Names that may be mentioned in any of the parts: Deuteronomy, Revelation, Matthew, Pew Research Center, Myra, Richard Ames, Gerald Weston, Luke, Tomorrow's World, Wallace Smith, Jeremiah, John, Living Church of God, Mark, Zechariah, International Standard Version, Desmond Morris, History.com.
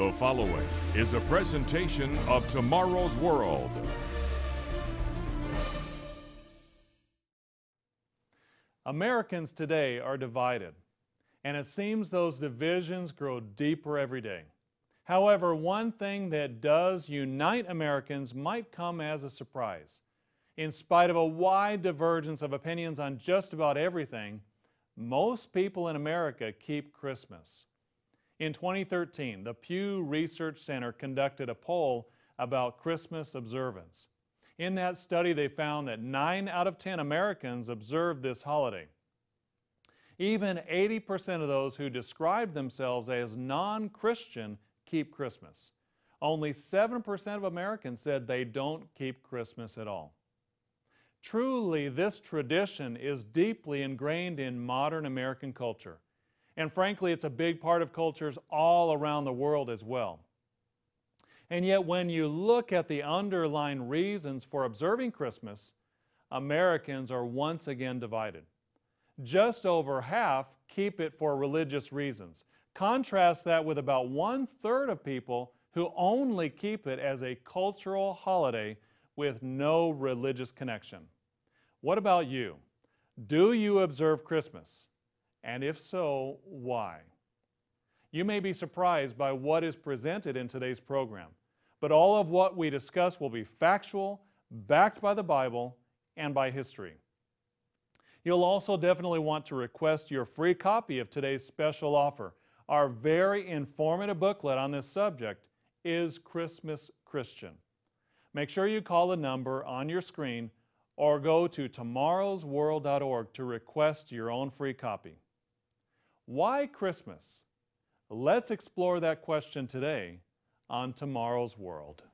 The following is a presentation of Tomorrow's World. Americans today are divided, and it seems those divisions grow deeper every day. However, one thing that does unite Americans might come as a surprise. In spite of a wide divergence of opinions on just about everything, most people in America keep Christmas. In 2013, the Pew Research Center conducted a poll about Christmas observance. In that study, they found that 9 out of 10 Americans observed this holiday. Even 80% of those who describe themselves as non-Christian keep Christmas. Only 7% of Americans said they don't keep Christmas at all. Truly, this tradition is deeply ingrained in modern American culture. And frankly, it's a big part of cultures all around the world as well. And yet, when you look at the underlying reasons for observing Christmas, Americans are once again divided. Just over half keep it for religious reasons. Contrast that with about 1/3 of people who only keep it as a cultural holiday with no religious connection. What about you? Do you observe Christmas? And if so, why? You may be surprised by what is presented in today's program, but all of what we discuss will be factual, backed by the Bible, and by history. You'll also definitely want to request your free copy of today's special offer. Our very informative booklet on this subject is Christmas Christian. Make sure you call the number on your screen or go to tomorrowsworld.org to request your own free copy. Why Christmas? Let's explore that question today on Tomorrow's World.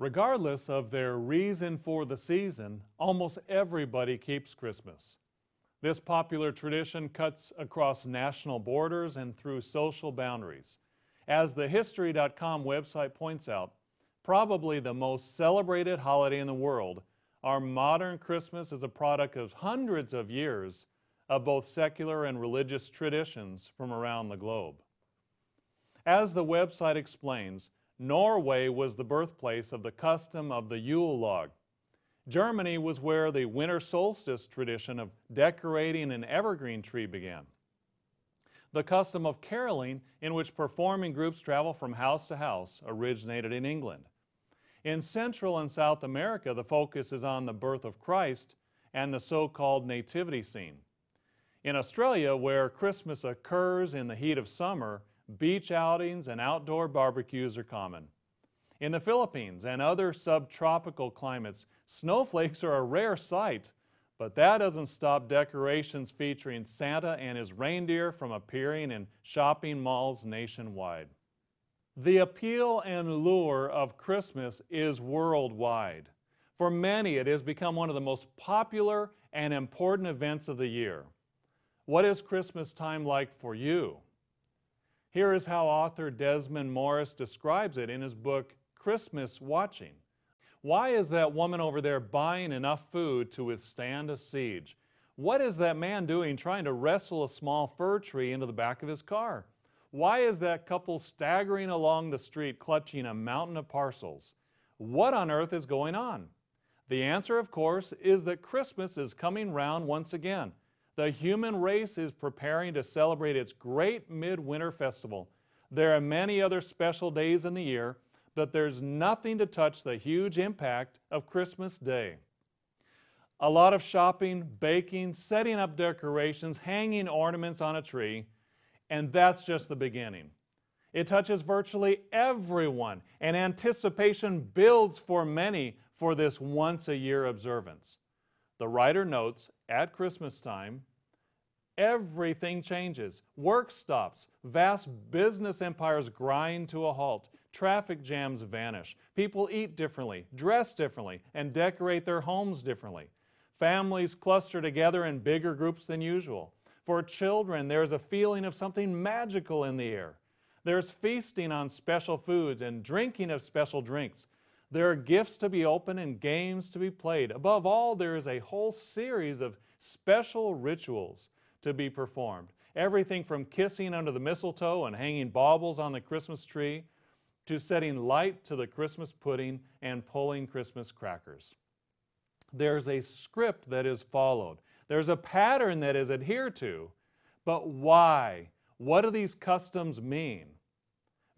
Regardless of their reason for the season, almost everybody keeps Christmas. This popular tradition cuts across national borders and through social boundaries. As the History.com website points out, probably the most celebrated holiday in the world, our modern Christmas is a product of hundreds of years of both secular and religious traditions from around the globe. As the website explains, Norway was the birthplace of the custom of the Yule log. Germany was where the winter solstice tradition of decorating an evergreen tree began. The custom of caroling, in which performing groups travel from house to house, originated in England. In Central and South America, the focus is on the birth of Christ and the so-called nativity scene. In Australia, where Christmas occurs in the heat of summer, beach outings and outdoor barbecues are common. In the Philippines and other subtropical climates, snowflakes are a rare sight, but that doesn't stop decorations featuring Santa and his reindeer from appearing in shopping malls nationwide. The appeal and lure of Christmas is worldwide. For many, it has become one of the most popular and important events of the year. What is Christmas time like for you? Here is how author Desmond Morris describes it in his book, Christmas Watching. Why is that woman over there buying enough food to withstand a siege? What is that man doing trying to wrestle a small fir tree into the back of his car? Why is that couple staggering along the street clutching a mountain of parcels? What on earth is going on? The answer, of course, is that Christmas is coming round once again. The human race is preparing to celebrate its great midwinter festival. There are many other special days in the year, but there's nothing to touch the huge impact of Christmas Day. A lot of shopping, baking, setting up decorations, hanging ornaments on a tree, and that's just the beginning. It touches virtually everyone, and anticipation builds for many for this once-a-year observance. The writer notes, at Christmas time, Everything changes. Work stops. Vast business empires grind to a halt. Traffic jams vanish. People eat differently, dress differently, and decorate their homes differently. Families cluster together in bigger groups than usual. For children, there's a feeling of something magical in the air. There's feasting on special foods and drinking of special drinks. There are gifts to be opened and games to be played. Above all, there is a whole series of special rituals to be performed. Everything from kissing under the mistletoe and hanging baubles on the Christmas tree to setting light to the Christmas pudding and pulling Christmas crackers. There's a script that is followed. There's a pattern that is adhered to. But why? What do these customs mean?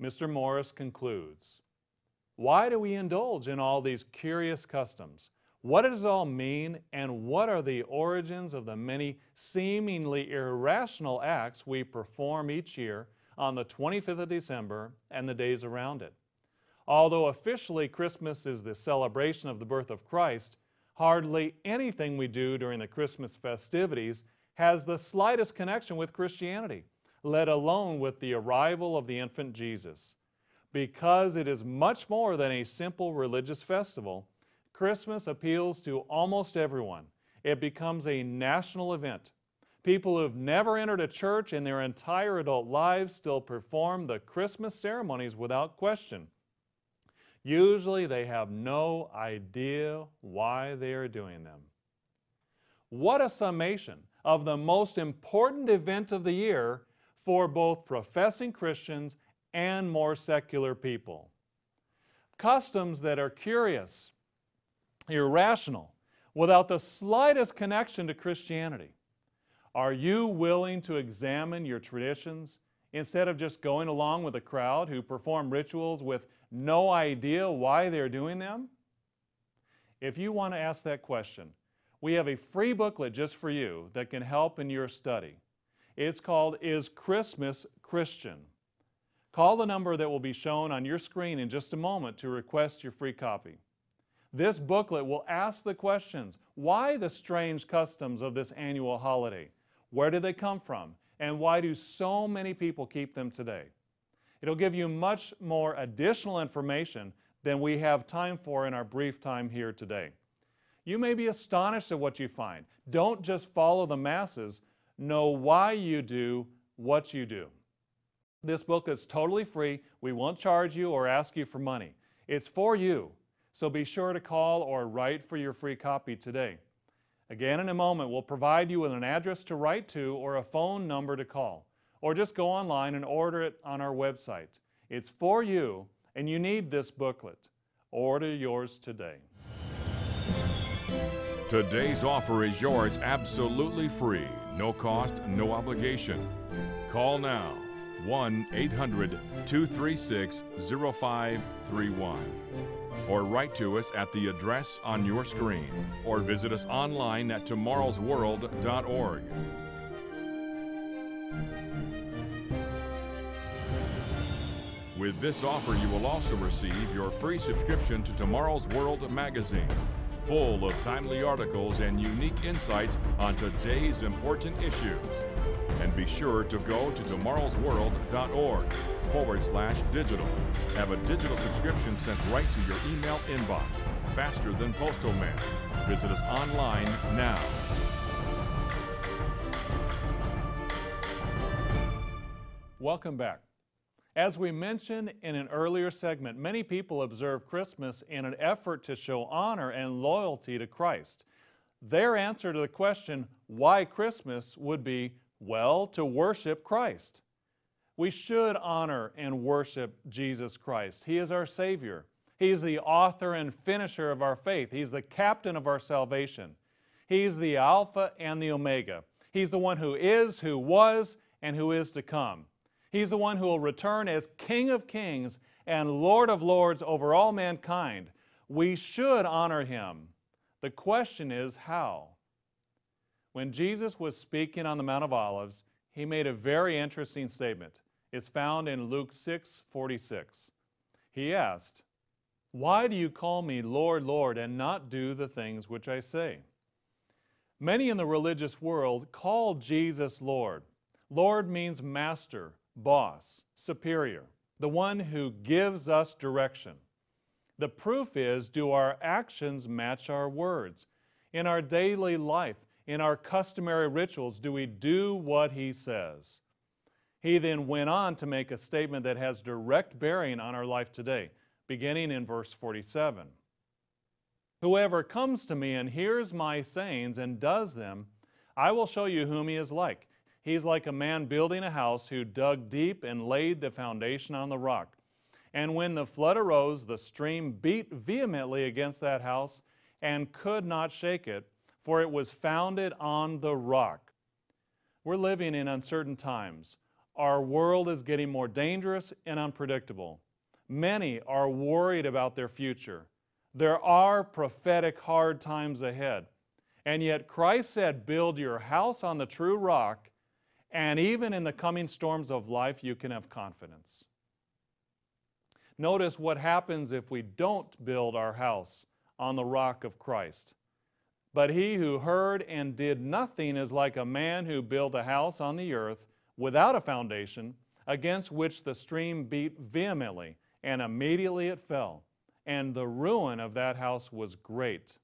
Mr. Morris concludes, why do we indulge in all these curious customs? What does it all mean, and what are the origins of the many seemingly irrational acts we perform each year on the 25th of December and the days around it? Although officially Christmas is the celebration of the birth of Christ, hardly anything we do during the Christmas festivities has the slightest connection with Christianity, let alone with the arrival of the infant Jesus. Because it is much more than a simple religious festival, Christmas appeals to almost everyone. It becomes a national event. People who have never entered a church in their entire adult lives still perform the Christmas ceremonies without question. Usually they have no idea why they are doing them. What a summation of the most important event of the year for both professing Christians and more secular people. Customs that are curious, irrational, without the slightest connection to Christianity. Are you willing to examine your traditions instead of just going along with a crowd who perform rituals with no idea why they're doing them? If you want to ask that question, we have a free booklet just for you that can help in your study. It's called Is Christmas Christian? Call the number that will be shown on your screen in just a moment to request your free copy. This booklet will ask the questions, why the strange customs of this annual holiday? Where did they come from? And why do so many people keep them today? It'll give you much more additional information than we have time for in our brief time here today. You may be astonished at what you find. Don't just follow the masses. Know why you do what you do. This book is totally free. We won't charge you or ask you for money. It's for you, so be sure to call or write for your free copy today. Again, in a moment, we'll provide you with an address to write to or a phone number to call, or just go online and order it on our website. It's for you, and you need this booklet. Order yours today. Today's offer is yours absolutely free. No cost, no obligation. Call now, 1-800-236-0531. Or write to us at the address on your screen, or visit us online at tomorrowsworld.org. With this offer, you will also receive your free subscription to Tomorrow's World magazine, full of timely articles and unique insights on today's important issues. And be sure to go to tomorrowsworld.org/digital. Have a digital subscription sent right to your email inbox, faster than postal mail. Visit us online now. Welcome back. As we mentioned in an earlier segment, many people observe Christmas in an effort to show honor and loyalty to Christ. Their answer to the question, why Christmas, would be, well, to worship Christ. We should honor and worship Jesus Christ. He is our Savior. He is the author and finisher of our faith. He's the captain of our salvation. He's the Alpha and the Omega. He's the one who is, who was, and who is to come. He's the one who will return as King of Kings and Lord of Lords over all mankind. We should honor Him. The question is, how? When Jesus was speaking on the Mount of Olives, He made a very interesting statement. It's found in Luke 6:46. He asked, "Why do you call me Lord, Lord, and not do the things which I say?" Many in the religious world call Jesus Lord. Lord means master, boss, superior, the one who gives us direction. The proof is, do our actions match our words? In our daily life, in our customary rituals, do we do what he says? He then went on to make a statement that has direct bearing on our life today, beginning in verse 47. Whoever comes to me and hears my sayings and does them, I will show you whom he is like. He's like a man building a house who dug deep and laid the foundation on the rock. And when the flood arose, the stream beat vehemently against that house and could not shake it, for it was founded on the rock. We're living in uncertain times. Our world is getting more dangerous and unpredictable. Many are worried about their future. There are prophetic hard times ahead. And yet Christ said, build your house on the true rock, and even in the coming storms of life, you can have confidence. Notice what happens if we don't build our house on the rock of Christ. But he who heard and did nothing is like a man who built a house on the earth without a foundation, against which the stream beat vehemently, and immediately it fell. And the ruin of that house was great.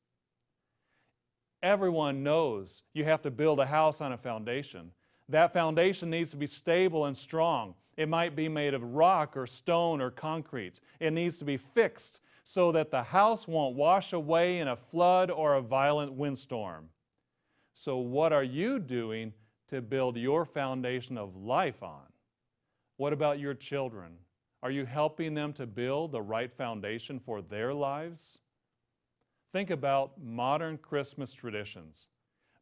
Everyone knows you have to build a house on a foundation. That foundation needs to be stable and strong. It might be made of rock or stone or concrete. It needs to be fixed so that the house won't wash away in a flood or a violent windstorm. So what are you doing to build your foundation of life on? What about your children? Are you helping them to build the right foundation for their lives? Think about modern Christmas traditions.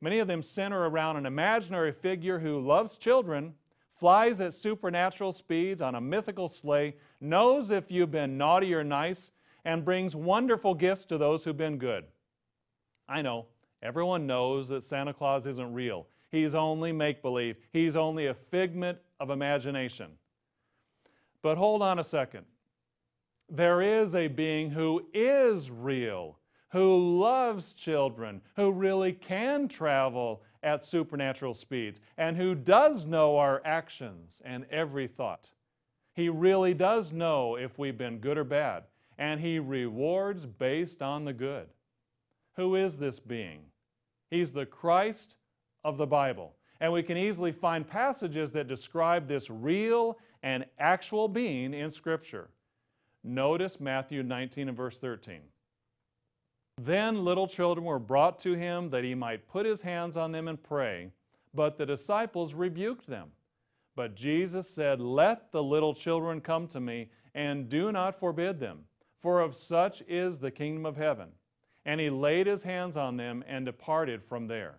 Many of them center around an imaginary figure who loves children, flies at supernatural speeds on a mythical sleigh, knows if you've been naughty or nice, and brings wonderful gifts to those who've been good. I know, everyone knows that Santa Claus isn't real. He's only make-believe. He's only a figment of imagination. But hold on a second. There is a being who is real, who loves children, who really can travel at supernatural speeds, and who does know our actions and every thought. He really does know if we've been good or bad, and he rewards based on the good. Who is this being? He's the Christ of the Bible, and we can easily find passages that describe this real and actual being in Scripture. Notice Matthew 19 and verse 13. Then little children were brought to him that he might put his hands on them and pray, but the disciples rebuked them. But Jesus said, let the little children come to me, and do not forbid them, for of such is the kingdom of heaven. And he laid his hands on them and departed from there.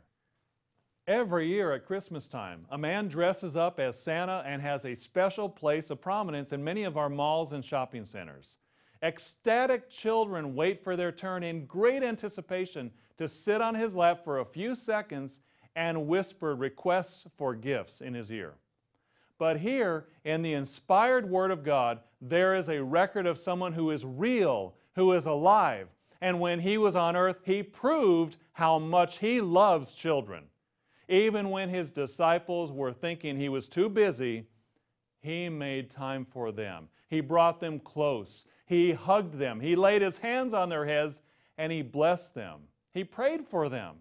Every year at Christmas time, a man dresses up as Santa and has a special place of prominence in many of our malls and shopping centers. Ecstatic children wait for their turn in great anticipation to sit on his lap for a few seconds and whisper requests for gifts in his ear. But here, in the inspired Word of God, there is a record of someone who is real, who is alive, and when he was on earth, he proved how much he loves children. Even when his disciples were thinking he was too busy, he made time for them. He brought them close. He hugged them. He laid his hands on their heads, and he blessed them. He prayed for them.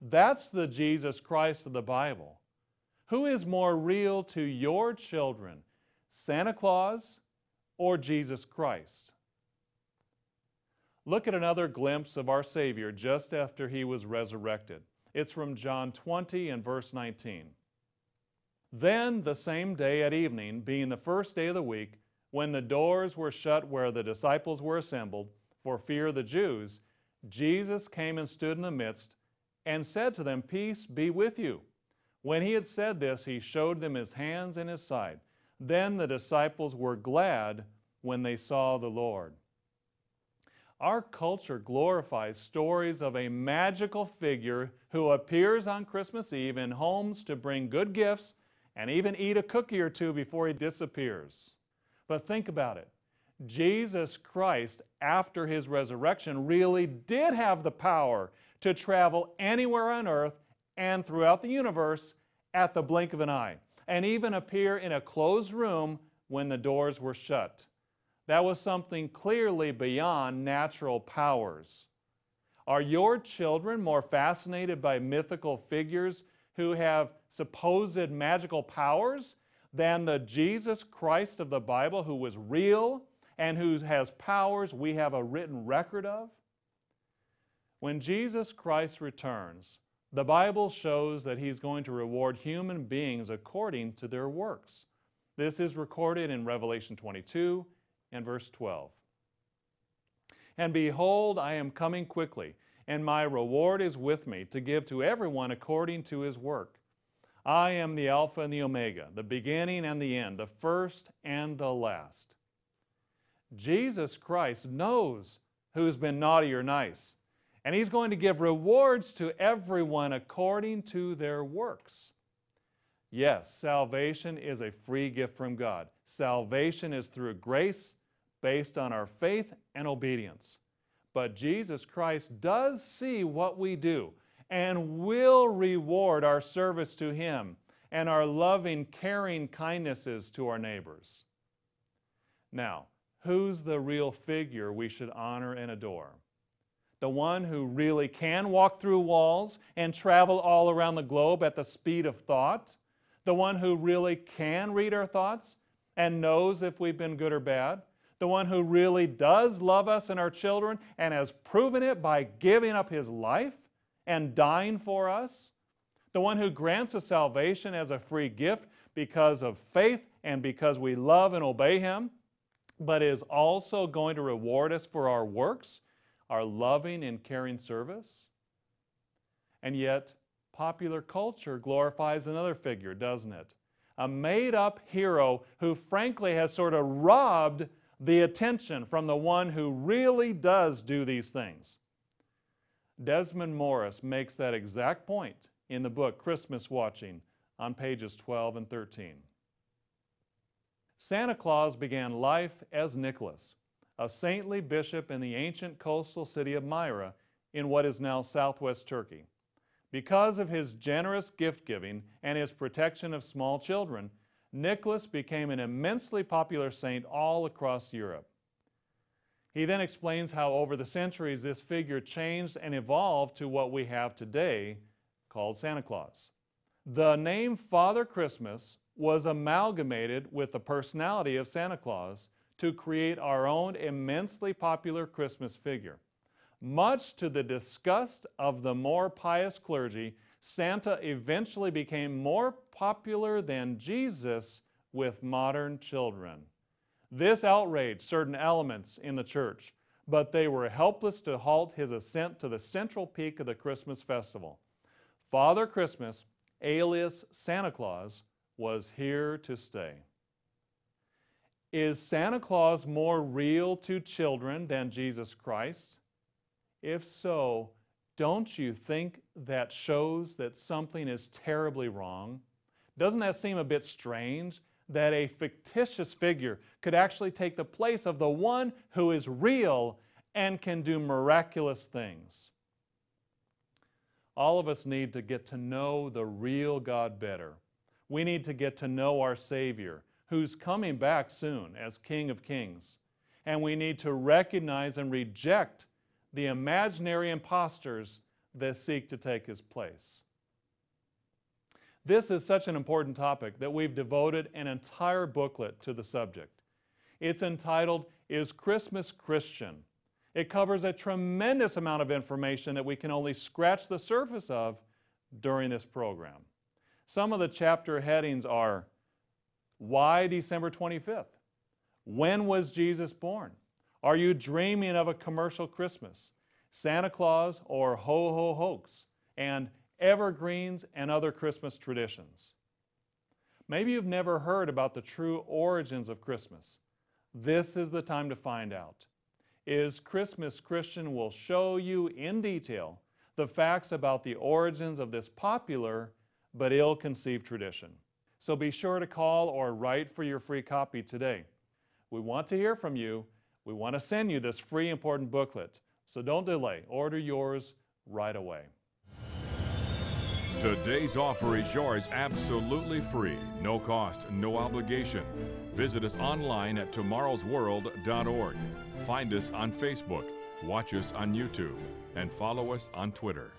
That's the Jesus Christ of the Bible. Who is more real to your children, Santa Claus or Jesus Christ? Look at another glimpse of our Savior just after he was resurrected. It's from John 20 and verse 19. Then the same day at evening, being the first day of the week, when the doors were shut where the disciples were assembled, for fear of the Jews, Jesus came and stood in the midst and said to them, peace be with you. When he had said this, he showed them his hands and his side. Then the disciples were glad when they saw the Lord. Our culture glorifies stories of a magical figure who appears on Christmas Eve in homes to bring good gifts and even eat a cookie or two before he disappears. But think about it. Jesus Christ, after his resurrection, really did have the power to travel anywhere on earth and throughout the universe at the blink of an eye, and even appear in a closed room when the doors were shut. That was something clearly beyond natural powers. Are your children more fascinated by mythical figures who have supposed magical powers than the Jesus Christ of the Bible, who was real and who has powers we have a written record of? When Jesus Christ returns, the Bible shows that He's going to reward human beings according to their works. This is recorded in Revelation 22 and verse 12. "And behold, I am coming quickly, and my reward is with me, to give to everyone according to his work. I am the Alpha and the Omega, the beginning and the end, the first and the last." Jesus Christ knows who's been naughty or nice, and He's going to give rewards to everyone according to their works. Yes, salvation is a free gift from God. Salvation is through grace based on our faith and obedience. But Jesus Christ does see what we do and will reward our service to Him and our loving, caring kindnesses to our neighbors. Now, who's the real figure we should honor and adore? The one who really can walk through walls and travel all around the globe at the speed of thought. The one who really can read our thoughts and knows if we've been good or bad. The one who really does love us and our children and has proven it by giving up His life and dying for us. The one who grants us salvation as a free gift because of faith and because we love and obey Him, but is also going to reward us for our works, our loving and caring service. And yet, popular culture glorifies another figure, doesn't it? A made-up hero who frankly has sort of robbed the attention from the one who really does do these things. Desmond Morris makes that exact point in the book Christmas Watching on pages 12 and 13. Santa Claus began life as Nicholas, a saintly bishop in the ancient coastal city of Myra in what is now southwest Turkey. Because of his generous gift-giving and his protection of small children, Nicholas became an immensely popular saint all across Europe. He then explains how over the centuries this figure changed and evolved to what we have today called Santa Claus. The name Father Christmas was amalgamated with the personality of Santa Claus to create our own immensely popular Christmas figure. Much to the disgust of the more pious clergy, Santa eventually became more popular than Jesus with modern children. This outraged certain elements in the church, but they were helpless to halt his ascent to the central peak of the Christmas festival. Father Christmas, alias Santa Claus, was here to stay. Is Santa Claus more real to children than Jesus Christ? If so, don't you think that shows that something is terribly wrong? Doesn't that seem a bit strange that a fictitious figure could actually take the place of the one who is real and can do miraculous things? All of us need to get to know the real God better. We need to get to know our Savior, who's coming back soon as King of Kings. And we need to recognize and reject the imaginary imposters that seek to take His place. This is such an important topic that we've devoted an entire booklet to the subject. It's entitled, "Is Christmas Christian?" It covers a tremendous amount of information that we can only scratch the surface of during this program. Some of the chapter headings are, why December 25th? When was Jesus born? Are you dreaming of a commercial Christmas? Santa Claus or Ho-Ho Hoax? And evergreens and other Christmas traditions. Maybe you've never heard about the true origins of Christmas. This is the time to find out. Is Christmas Christian will show you in detail the facts about the origins of this popular but ill-conceived tradition. So be sure to call or write for your free copy today. We want to hear from you. We want to send you this free important booklet, so don't delay. Order yours right away. Today's offer is yours absolutely free. No cost, no obligation. Visit us online at tomorrowsworld.org. Find us on Facebook, watch us on YouTube, and follow us on Twitter.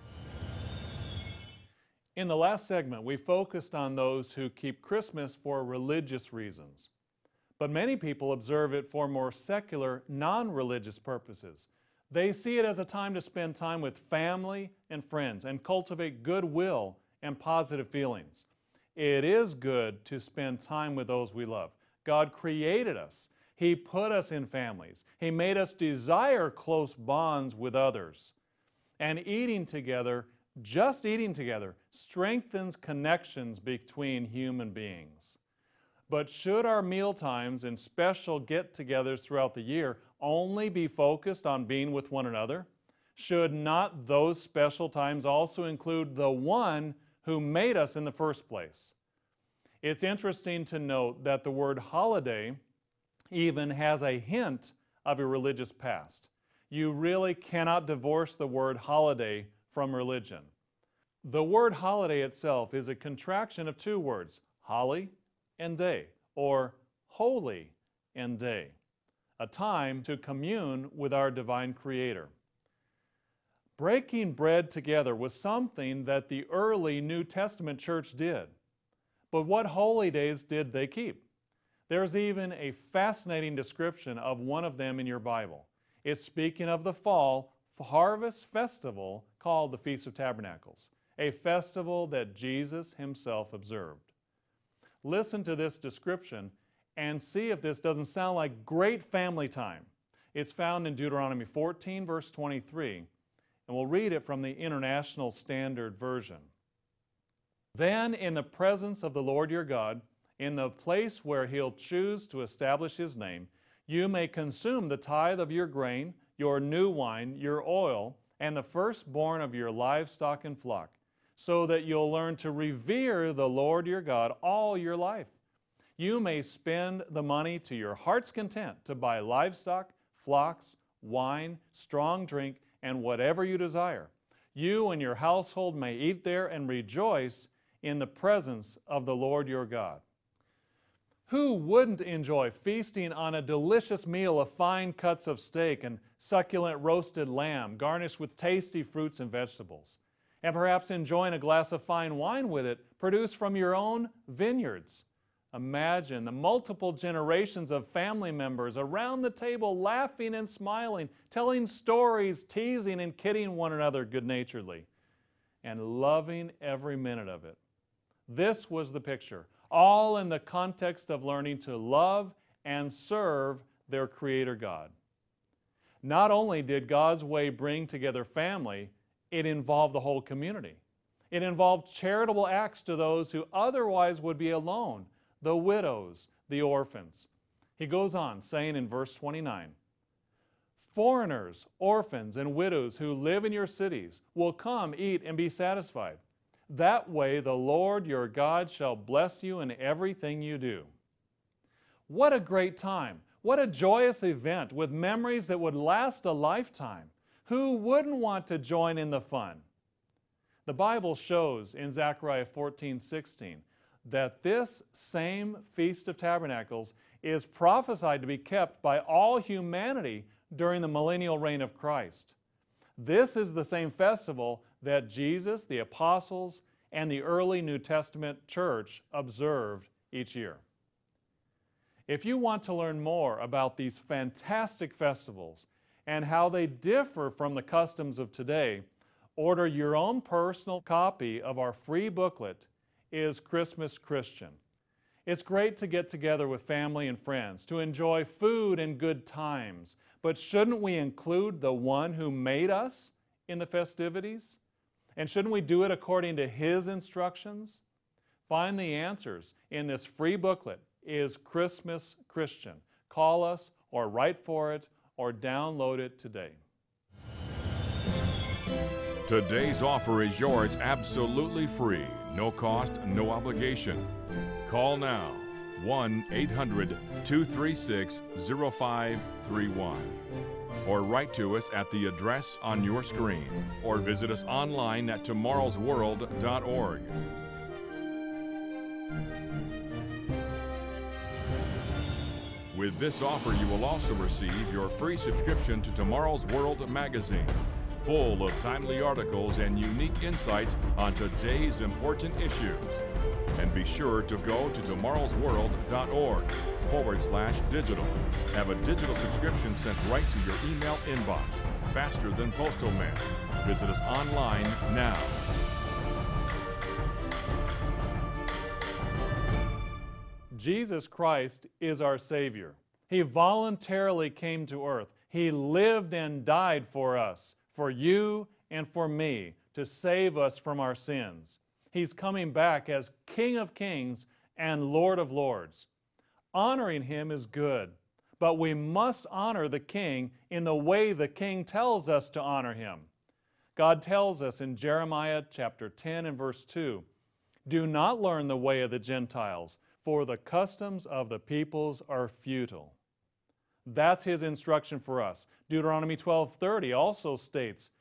In the last segment, we focused on those who keep Christmas for religious reasons. But many people observe it for more secular, non-religious purposes. They see it as a time to spend time with family and friends and cultivate goodwill and positive feelings. It is good to spend time with those we love. God created us. He put us in families. He made us desire close bonds with others. And eating together, just eating together, strengthens connections between human beings. But should our mealtimes and special get-togethers throughout the year only be focused on being with one another? Should not those special times also include the one who made us in the first place? It's interesting to note that the word holiday even has a hint of a religious past. You really cannot divorce the word holiday from religion. The word holiday itself is a contraction of two words, holly and day, or holy and day. A time to commune with our divine Creator. Breaking bread together was something that the early New Testament church did. But what holy days did they keep? There's even a fascinating description of one of them in your Bible. It's speaking of the fall harvest festival called the Feast of Tabernacles, a festival that Jesus himself observed. Listen to this description and see if this doesn't sound like great family time. It's found in Deuteronomy 14, verse 23, and we'll read it from the International Standard Version. Then in the presence of the Lord your God, in the place where He'll choose to establish His name, you may consume the tithe of your grain, your new wine, your oil, and the firstborn of your livestock and flock, so that you'll learn to revere the Lord your God all your life. You may spend the money to your heart's content to buy livestock, flocks, wine, strong drink, and whatever you desire. You and your household may eat there and rejoice in the presence of the Lord your God. Who wouldn't enjoy feasting on a delicious meal of fine cuts of steak and succulent roasted lamb garnished with tasty fruits and vegetables, and perhaps enjoying a glass of fine wine with it produced from your own vineyards? Imagine the multiple generations of family members around the table laughing and smiling, telling stories, teasing and kidding one another good-naturedly, and loving every minute of it. This was the picture, all in the context of learning to love and serve their Creator God. Not only did God's way bring together family, it involved the whole community. It involved charitable acts to those who otherwise would be alone, the widows, the orphans. He goes on saying in verse 29, foreigners, orphans, and widows who live in your cities will come, eat, and be satisfied. That way the Lord your God shall bless you in everything you do. What a great time! What a joyous event with memories that would last a lifetime. Who wouldn't want to join in the fun? The Bible shows in Zechariah 14:16, that this same Feast of Tabernacles is prophesied to be kept by all humanity during the millennial reign of Christ. This is the same festival that Jesus, the apostles, and the early New Testament church observed each year. If you want to learn more about these fantastic festivals and how they differ from the customs of today, order your own personal copy of our free booklet, Is Christmas Christian? It's great to get together with family and friends, to enjoy food and good times, but shouldn't we include the one who made us in the festivities? And shouldn't we do it according to His instructions? Find the answers in this free booklet, Is Christmas Christian? Call us or write for it or download it today. Today's offer is yours absolutely free. No cost, no obligation. Call now. 1-800-236-0531. Or write to us at the address on your screen, or visit us online at tomorrowsworld.org. With this offer, you will also receive your free subscription to Tomorrow's World magazine, full of timely articles and unique insights on today's important issues. And be sure to go to tomorrowsworld.org/digital. Have a digital subscription sent right to your email inbox, faster than postal mail. Visit us online now. Jesus Christ is our Savior. He voluntarily came to earth. He lived and died for us, for you and for me, to save us from our sins. He's coming back as King of Kings and Lord of Lords. Honoring Him is good, but we must honor the King in the way the King tells us to honor Him. God tells us in Jeremiah chapter 10 and verse 2, "Do not learn the way of the Gentiles, for the customs of the peoples are futile." That's His instruction for us. Deuteronomy 12:30 also states,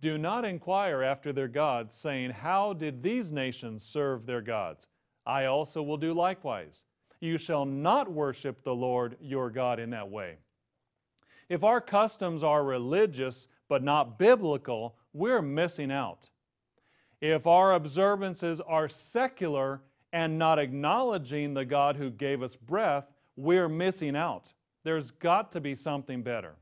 "Do not inquire after their gods, saying, 'How did these nations serve their gods? I also will do likewise.' You shall not worship the Lord your God in that way." If our customs are religious but not biblical, we're missing out. If our observances are secular and not acknowledging the God who gave us breath, we're missing out. There's got to be something better.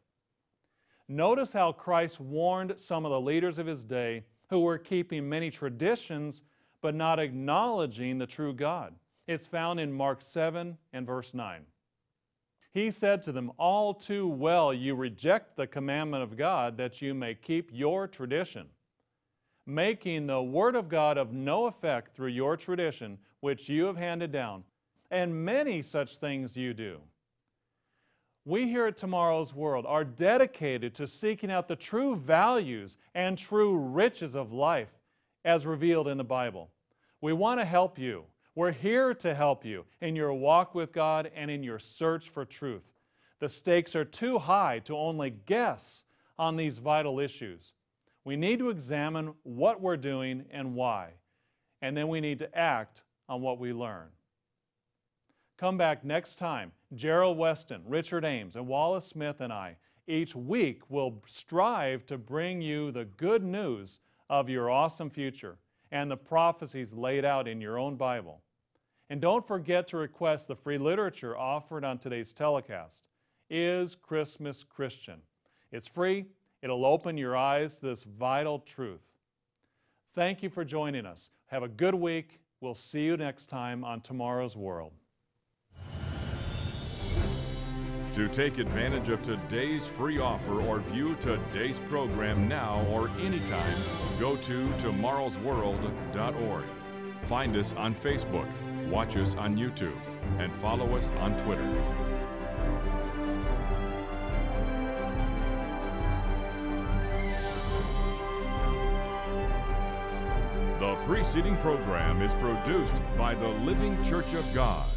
Notice how Christ warned some of the leaders of His day who were keeping many traditions but not acknowledging the true God. It's found in Mark 7 and verse 9. He said to them, "All too well you reject the commandment of God that you may keep your tradition, making the Word of God of no effect through your tradition, which you have handed down, and many such things you do." We here at Tomorrow's World are dedicated to seeking out the true values and true riches of life as revealed in the Bible. We want to help you. We're here to help you in your walk with God and in your search for truth. The stakes are too high to only guess on these vital issues. We need to examine what we're doing and why, and then we need to act on what we learn. Come back next time. Gerald Weston, Richard Ames, and Wallace Smith and I each week will strive to bring you the good news of your awesome future and the prophecies laid out in your own Bible. And don't forget to request the free literature offered on today's telecast, Is Christmas Christian? It's free. It'll open your eyes to this vital truth. Thank you for joining us. Have a good week. We'll see you next time on Tomorrow's World. To take advantage of today's free offer or view today's program now or anytime, go to tomorrowsworld.org. Find us on Facebook, watch us on YouTube, and follow us on Twitter. The preceding program is produced by the Living Church of God.